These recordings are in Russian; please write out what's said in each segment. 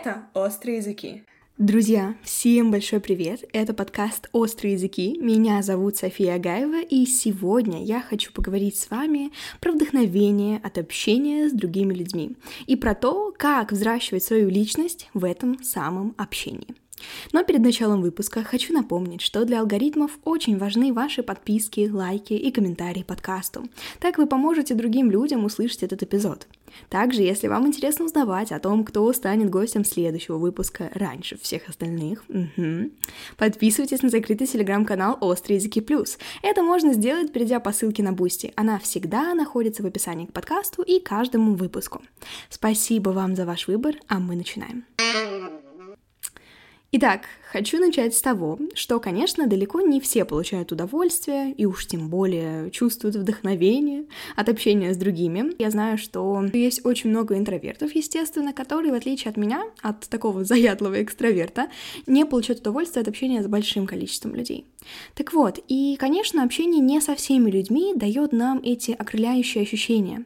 Это «Острые языки». Друзья, всем большой привет! Это подкаст «Острые языки». Меня зовут София Гаева, и сегодня я хочу поговорить с вами про вдохновение от общения с другими людьми и про то, как взращивать свою личность в этом самом общении. Но перед началом выпуска хочу напомнить, что для алгоритмов очень важны ваши подписки, лайки и комментарии подкасту. Так вы поможете другим людям услышать этот эпизод. Также, если вам интересно узнавать о том, кто станет гостем следующего выпуска раньше всех остальных, подписывайтесь на закрытый телеграм-канал «Острые языки плюс». Это можно сделать, перейдя по ссылке на Бусти. Она всегда находится в описании к подкасту и каждому выпуску. Спасибо вам за ваш выбор, а мы начинаем. Итак, хочу начать с того, что, конечно, далеко не все получают удовольствие и уж тем более чувствуют вдохновение от общения с другими. Я знаю, что есть очень много интровертов, естественно, которые, в отличие от меня, от такого заядлого экстраверта, не получают удовольствие от общения с большим количеством людей. Так вот, и, конечно, общение не со всеми людьми дает нам эти окрыляющие ощущения.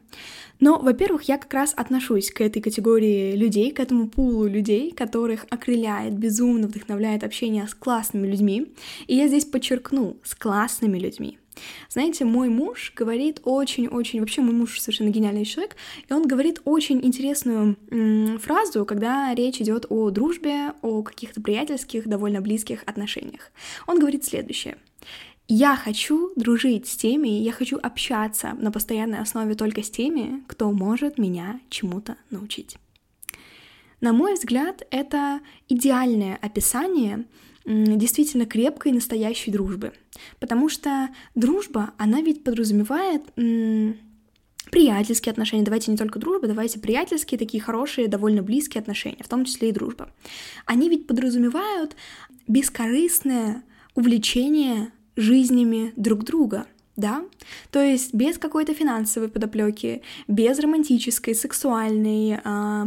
Но, во-первых, я как раз отношусь к этой категории людей, к этому пулу людей, которых окрыляет, безумно вдохновляет общение с классными людьми. И я здесь подчеркну, с классными людьми. Знаете, мой муж говорит очень-очень... Вообще, мой муж совершенно гениальный человек, и он говорит очень интересную фразу, когда речь идет о дружбе, о каких-то приятельских, довольно близких отношениях. Он говорит следующее. Я хочу дружить с теми, я хочу общаться на постоянной основе только с теми, кто может меня чему-то научить. На мой взгляд, это идеальное описание действительно крепкой настоящей дружбы, потому что дружба, она ведь подразумевает приятельские отношения, давайте не только дружба, давайте приятельские, такие хорошие, довольно близкие отношения, в том числе и дружба. Они ведь подразумевают бескорыстное увлечение жизнями друг друга, да? То есть без какой-то финансовой подоплеки, без романтической, сексуальной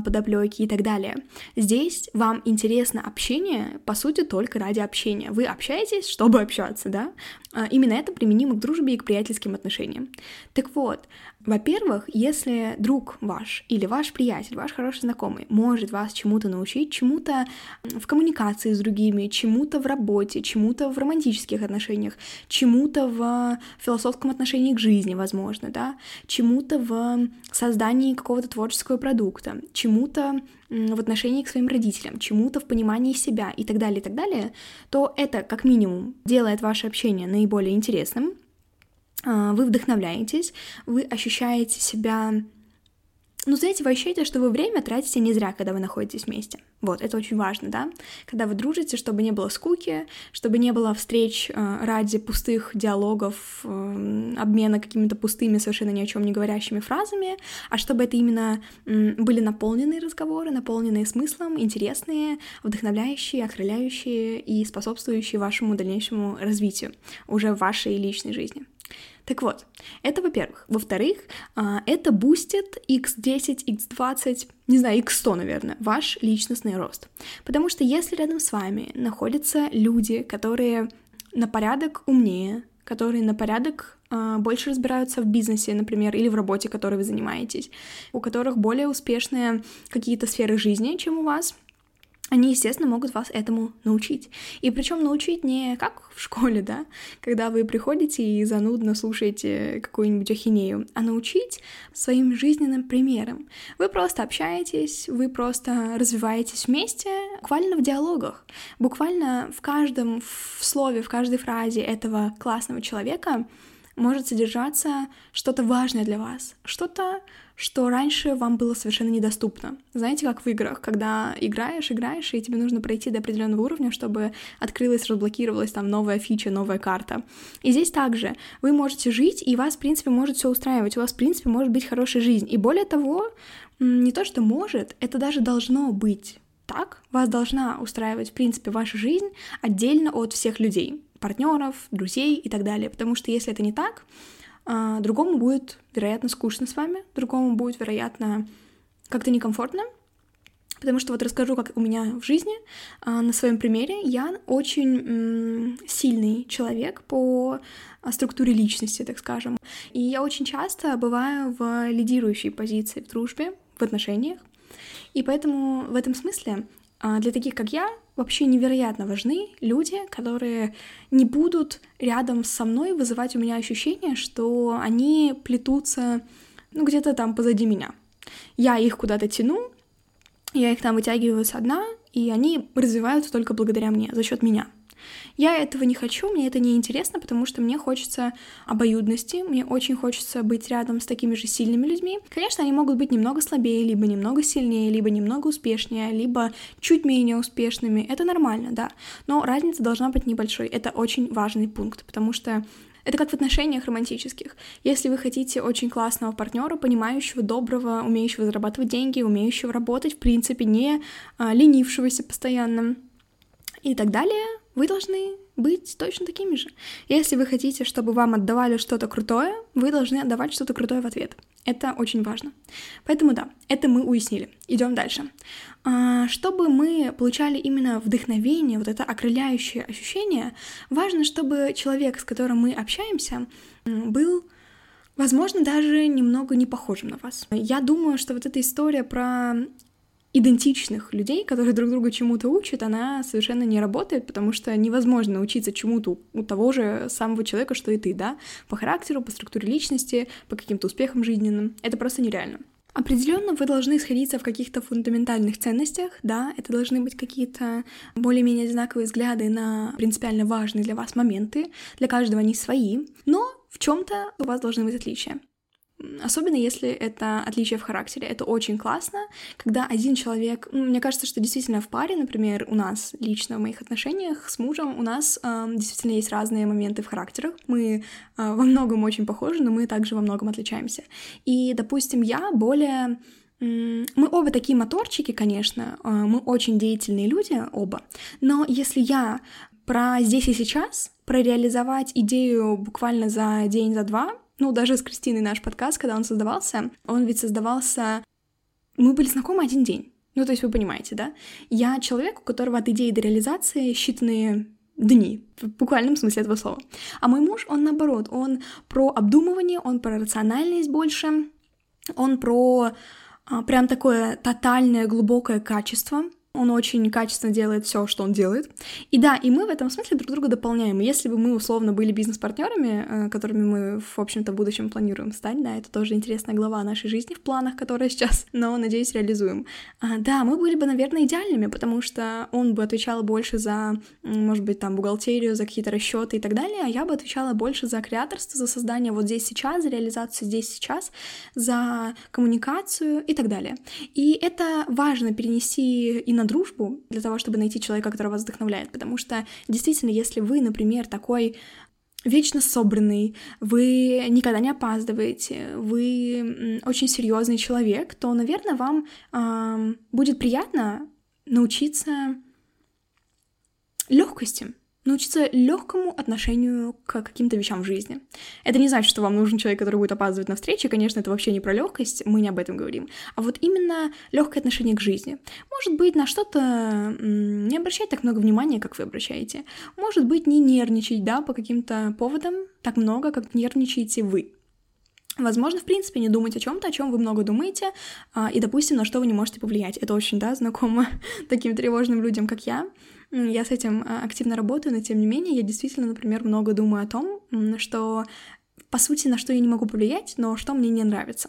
подоплеки и так далее. Здесь вам интересно общение, по сути, только ради общения. Вы общаетесь, чтобы общаться, да? Именно это применимо к дружбе и к приятельским отношениям. Так вот, во-первых, если друг ваш или ваш приятель, ваш хороший знакомый может вас чему-то научить, чему-то в коммуникации с другими, чему-то в работе, чему-то в романтических отношениях, чему-то в философском отношении к жизни, возможно, да, чему-то в создании какого-то творческого продукта, чему-то в отношении к своим родителям, чему-то в понимании себя и так далее, то это, как минимум, делает ваше общение наиболее интересным. Вы вдохновляетесь, вы ощущаете себя... Ну, знаете, вы ощущаете, что вы время тратите не зря, когда вы находитесь вместе. Вот, это очень важно, да? Когда вы дружите, чтобы не было скуки, чтобы не было встреч ради пустых диалогов, обмена какими-то пустыми, совершенно ни о чем не говорящими фразами, а чтобы это именно были наполненные разговоры, наполненные смыслом, интересные, вдохновляющие, окрыляющие и способствующие вашему дальнейшему развитию уже в вашей личной жизни. Так вот, это во-первых. Во-вторых, это бустит x10, x20, не знаю, x100, наверное, ваш личностный рост. Потому что если рядом с вами находятся люди, которые на порядок умнее, которые на порядок больше разбираются в бизнесе, например, или в работе, которой вы занимаетесь, у которых более успешные какие-то сферы жизни, чем у вас, они, естественно, могут вас этому научить. И причем научить не как в школе, да, когда вы приходите и занудно слушаете какую-нибудь ахинею, а научить своим жизненным примером. Вы просто общаетесь, вы просто развиваетесь вместе, буквально в диалогах, буквально в каждом слове, в каждой фразе этого классного человека может содержаться что-то важное для вас, что-то, что раньше вам было совершенно недоступно. Знаете, как в играх, когда играешь, и тебе нужно пройти до определенного уровня, чтобы открылась, разблокировалась там новая фича, новая карта. И здесь также вы можете жить, и вас, в принципе, может все устраивать, у вас, в принципе, может быть хорошая жизнь. И более того, не то что может, это даже должно быть так, вас должна устраивать, в принципе, ваша жизнь отдельно от всех людей, партнеров, друзей и так далее, потому что если это не так, другому будет, вероятно, скучно с вами, другому будет, вероятно, как-то некомфортно, потому что вот расскажу, как у меня в жизни, на своем примере, я очень сильный человек по структуре личности, так скажем, и я очень часто бываю в лидирующей позиции в дружбе, в отношениях, И поэтому в этом смысле для таких, как я, вообще невероятно важны люди, которые не будут рядом со мной вызывать у меня ощущение, что они плетутся, где-то там позади меня. Я их куда-то тяну, я их там вытягиваю со дна, и они развиваются только благодаря мне, за счет меня. Я этого не хочу, мне это не интересно, потому что мне хочется обоюдности, мне очень хочется быть рядом с такими же сильными людьми. Конечно, они могут быть немного слабее, либо немного сильнее, либо немного успешнее, либо чуть менее успешными. Это нормально, да, но разница должна быть небольшой. Это очень важный пункт, потому что это как в отношениях романтических. Если вы хотите очень классного партнера, понимающего, доброго, умеющего зарабатывать деньги, умеющего работать, в принципе, не ленившегося постоянно и так далее, вы должны быть точно такими же. Если вы хотите, чтобы вам отдавали что-то крутое, вы должны отдавать что-то крутое в ответ. Это очень важно. Поэтому да, это мы уяснили. Идем дальше. Чтобы мы получали именно вдохновение, вот это окрыляющее ощущение, важно, чтобы человек, с которым мы общаемся, был, возможно, даже немного не похожим на вас. Я думаю, что вот эта история про идентичных людей, которые друг друга чему-то учат, она совершенно не работает, потому что невозможно учиться чему-то у того же самого человека, что и ты, да, по характеру, по структуре личности, по каким-то успехам жизненным. Это просто нереально. Определенно вы должны сходиться в каких-то фундаментальных ценностях, да, это должны быть какие-то более-менее одинаковые взгляды на принципиально важные для вас моменты, для каждого они свои, но в чем-то у вас должны быть отличия. Особенно если это отличие в характере. Это очень классно, когда один человек... Мне кажется, что действительно в паре, например, у нас лично в моих отношениях с мужем, у нас действительно есть разные моменты в характерах. Мы во многом очень похожи, но мы также во многом отличаемся. И, допустим, я более... Мы оба такие моторчики, конечно, мы очень деятельные люди, оба. Но если я про здесь и сейчас, про реализовать идею буквально за день, за два... даже с Кристиной наш подкаст, когда он создавался, мы были знакомы один день, то есть вы понимаете, да? Я человек, у которого от идеи до реализации считанные дни, в буквальном смысле этого слова. А мой муж, он наоборот, он про обдумывание, он про рациональность больше, он про прям такое тотальное глубокое качество. Он очень качественно делает все, что он делает. И да, и мы в этом смысле друг друга дополняем. Если бы мы условно были бизнес-партнерами, которыми мы, в общем-то, в будущем планируем стать, да, это тоже интересная глава нашей жизни в планах, которая сейчас, но, надеюсь, реализуем. Да, мы были бы, наверное, идеальными, потому что он бы отвечал больше за, может быть, там, бухгалтерию, за какие-то расчеты и так далее, а я бы отвечала больше за креаторство, за создание вот здесь сейчас, за реализацию здесь сейчас, за коммуникацию и так далее. И это важно перенести и на дружбу, для того, чтобы найти человека, который вас вдохновляет, потому что, действительно, если вы, например, такой вечно собранный, вы никогда не опаздываете, вы очень серьезный человек, то, наверное, вам будет приятно научиться легкости, научиться легкому отношению к каким-то вещам в жизни. Это не значит, что вам нужен человек, который будет опаздывать на встречи. Конечно, это вообще не про легкость, мы не об этом говорим. А вот именно легкое отношение к жизни. Может быть, на что-то не обращать так много внимания, как вы обращаете. Может быть, не нервничать, да, по каким-то поводам так много, как нервничаете вы. Возможно, в принципе, не думать о чем-то, о чем вы много думаете, и, допустим, на что вы не можете повлиять. Это очень, да, знакомо таким тревожным людям, как я. Я с этим активно работаю, но тем не менее я действительно, например, много думаю о том, что, по сути, на что я не могу повлиять, но что мне не нравится.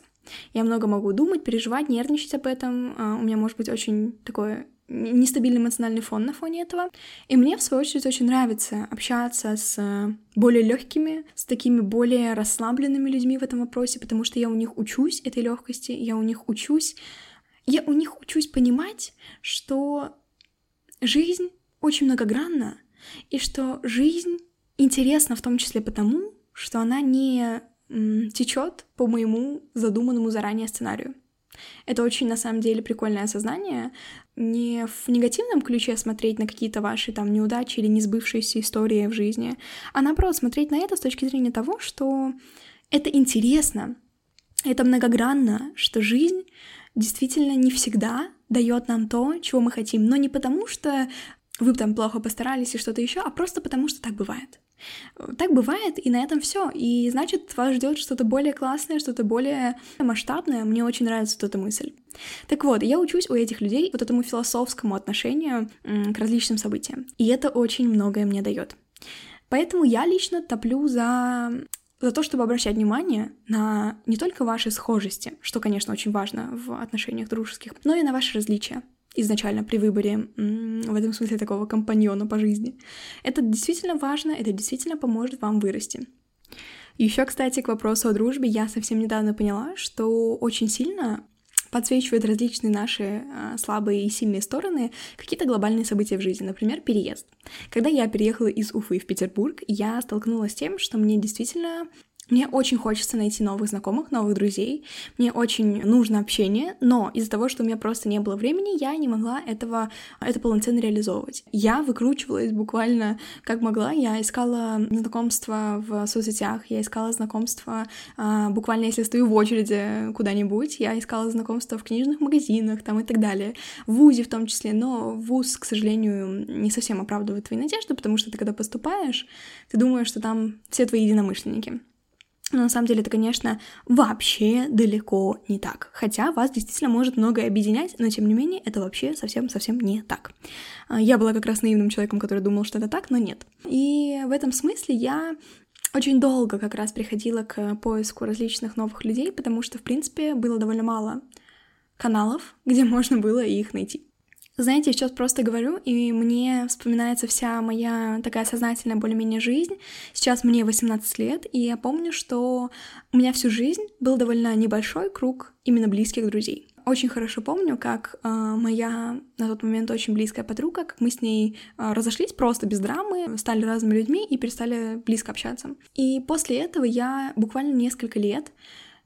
Я много могу думать, переживать, нервничать об этом, у меня может быть очень такой нестабильный эмоциональный фон на фоне этого. И мне, в свою очередь, очень нравится общаться с более легкими, с такими более расслабленными людьми в этом вопросе, потому что я у них учусь этой легкости, я у них учусь понимать, что жизнь очень многогранна, и что жизнь интересна в том числе потому, что она не течет по моему задуманному заранее сценарию. Это очень, на самом деле, прикольное осознание. Не в негативном ключе смотреть на какие-то ваши там неудачи или несбывшиеся истории в жизни, а наоборот, смотреть на это с точки зрения того, что это интересно, это многогранно, что жизнь действительно не всегда дает нам то, чего мы хотим, но не потому, что вы там плохо постарались и что-то еще, а просто потому, что так бывает. Так бывает, и на этом все. И значит, вас ждет что-то более классное, что-то более масштабное. Мне очень нравится вот эта мысль. Так вот, я учусь у этих людей вот этому философскому отношению к различным событиям. И это очень многое мне дает. Поэтому я лично топлю за то, чтобы обращать внимание на не только ваши схожести, что, конечно, очень важно в отношениях дружеских, но и на ваши различия изначально при выборе, в этом смысле, такого компаньона по жизни. Это действительно важно, это действительно поможет вам вырасти. Еще, кстати, к вопросу о дружбе, я совсем недавно поняла, что очень сильно подсвечивают различные наши слабые и сильные стороны какие-то глобальные события в жизни, например, переезд. Когда я переехала из Уфы в Петербург, я столкнулась с тем, что мне очень хочется найти новых знакомых, новых друзей, мне очень нужно общение, но из-за того, что у меня просто не было времени, я не могла это полноценно реализовывать. Я выкручивалась буквально как могла, я искала знакомства в соцсетях, я искала знакомства буквально, если стою в очереди куда-нибудь, я искала знакомства в книжных магазинах там и так далее, в вузе в том числе, но вуз, к сожалению, не совсем оправдывает твои надежды, потому что ты, когда поступаешь, ты думаешь, что там все твои единомышленники. Но на самом деле это, конечно, вообще далеко не так. Хотя вас действительно может многое объединять, но тем не менее это вообще совсем-совсем не так. Я была как раз наивным человеком, который думал, что это так, но нет. И в этом смысле я очень долго как раз приходила к поиску различных новых людей, потому что, в принципе, было довольно мало каналов, где можно было их найти. Знаете, я сейчас просто говорю, и мне вспоминается вся моя такая сознательная более-менее жизнь. Сейчас мне 18 лет, и я помню, что у меня всю жизнь был довольно небольшой круг именно близких друзей. Очень хорошо помню, как моя на тот момент очень близкая подруга, как мы с ней разошлись просто без драмы, стали разными людьми и перестали близко общаться. И после этого я буквально несколько лет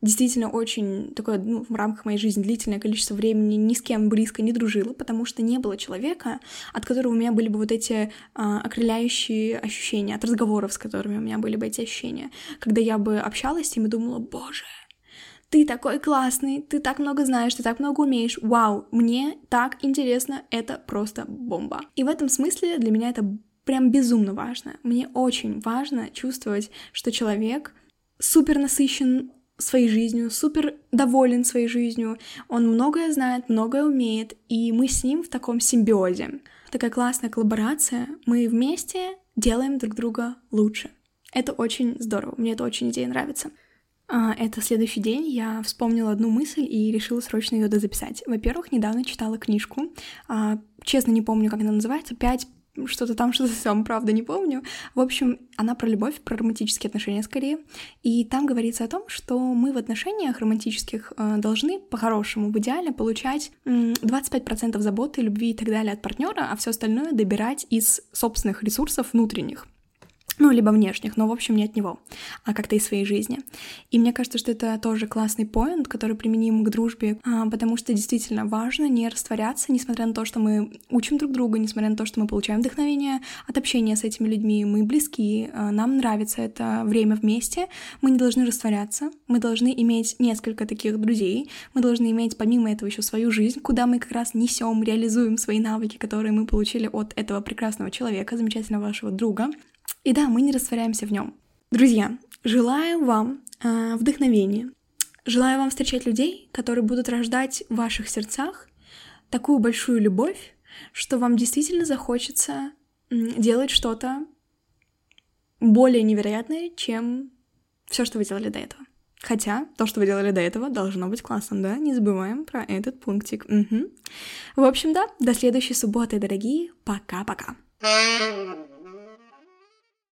действительно очень такое, в рамках моей жизни длительное количество времени ни с кем близко не дружила, потому что не было человека, от которого у меня были бы вот эти окрыляющие ощущения, от разговоров, с которыми у меня были бы эти ощущения, когда я бы общалась с ним и думала: «Боже, ты такой классный, ты так много знаешь, ты так много умеешь, вау, мне так интересно, это просто бомба». И в этом смысле для меня это прям безумно важно. Мне очень важно чувствовать, что человек супер насыщен своей жизнью, супер доволен своей жизнью, он многое знает, многое умеет, и мы с ним в таком симбиозе. Такая классная коллаборация, мы вместе делаем друг друга лучше. Это очень здорово, мне это очень идея нравится. Это следующий день, я вспомнила одну мысль и решила срочно ее дозаписать. Во-первых, недавно читала книжку, честно не помню, как она называется, что-то там, правда, не помню. В общем, она про любовь, про романтические отношения скорее. И там говорится о том, что мы в отношениях романтических должны, по-хорошему, в идеале, получать 25% заботы, любви и так далее от партнера, а все остальное добирать из собственных ресурсов внутренних. Либо внешних, но, в общем, не от него, а как-то из своей жизни. И мне кажется, что это тоже классный поинт, который применим к дружбе, потому что действительно важно не растворяться, несмотря на то, что мы учим друг друга, несмотря на то, что мы получаем вдохновение от общения с этими людьми, мы близки, нам нравится это время вместе, мы не должны растворяться, мы должны иметь несколько таких друзей, мы должны иметь помимо этого еще свою жизнь, куда мы как раз несем, реализуем свои навыки, которые мы получили от этого прекрасного человека, замечательного вашего друга. И да, мы не растворяемся в нем. Друзья, желаю вам вдохновения. Желаю вам встречать людей, которые будут рождать в ваших сердцах такую большую любовь, что вам действительно захочется делать что-то более невероятное, чем все, что вы делали до этого. Хотя то, что вы делали до этого, должно быть классным, да? Не забываем про этот пунктик. Угу. В общем, да, до следующей субботы, дорогие. Пока-пока.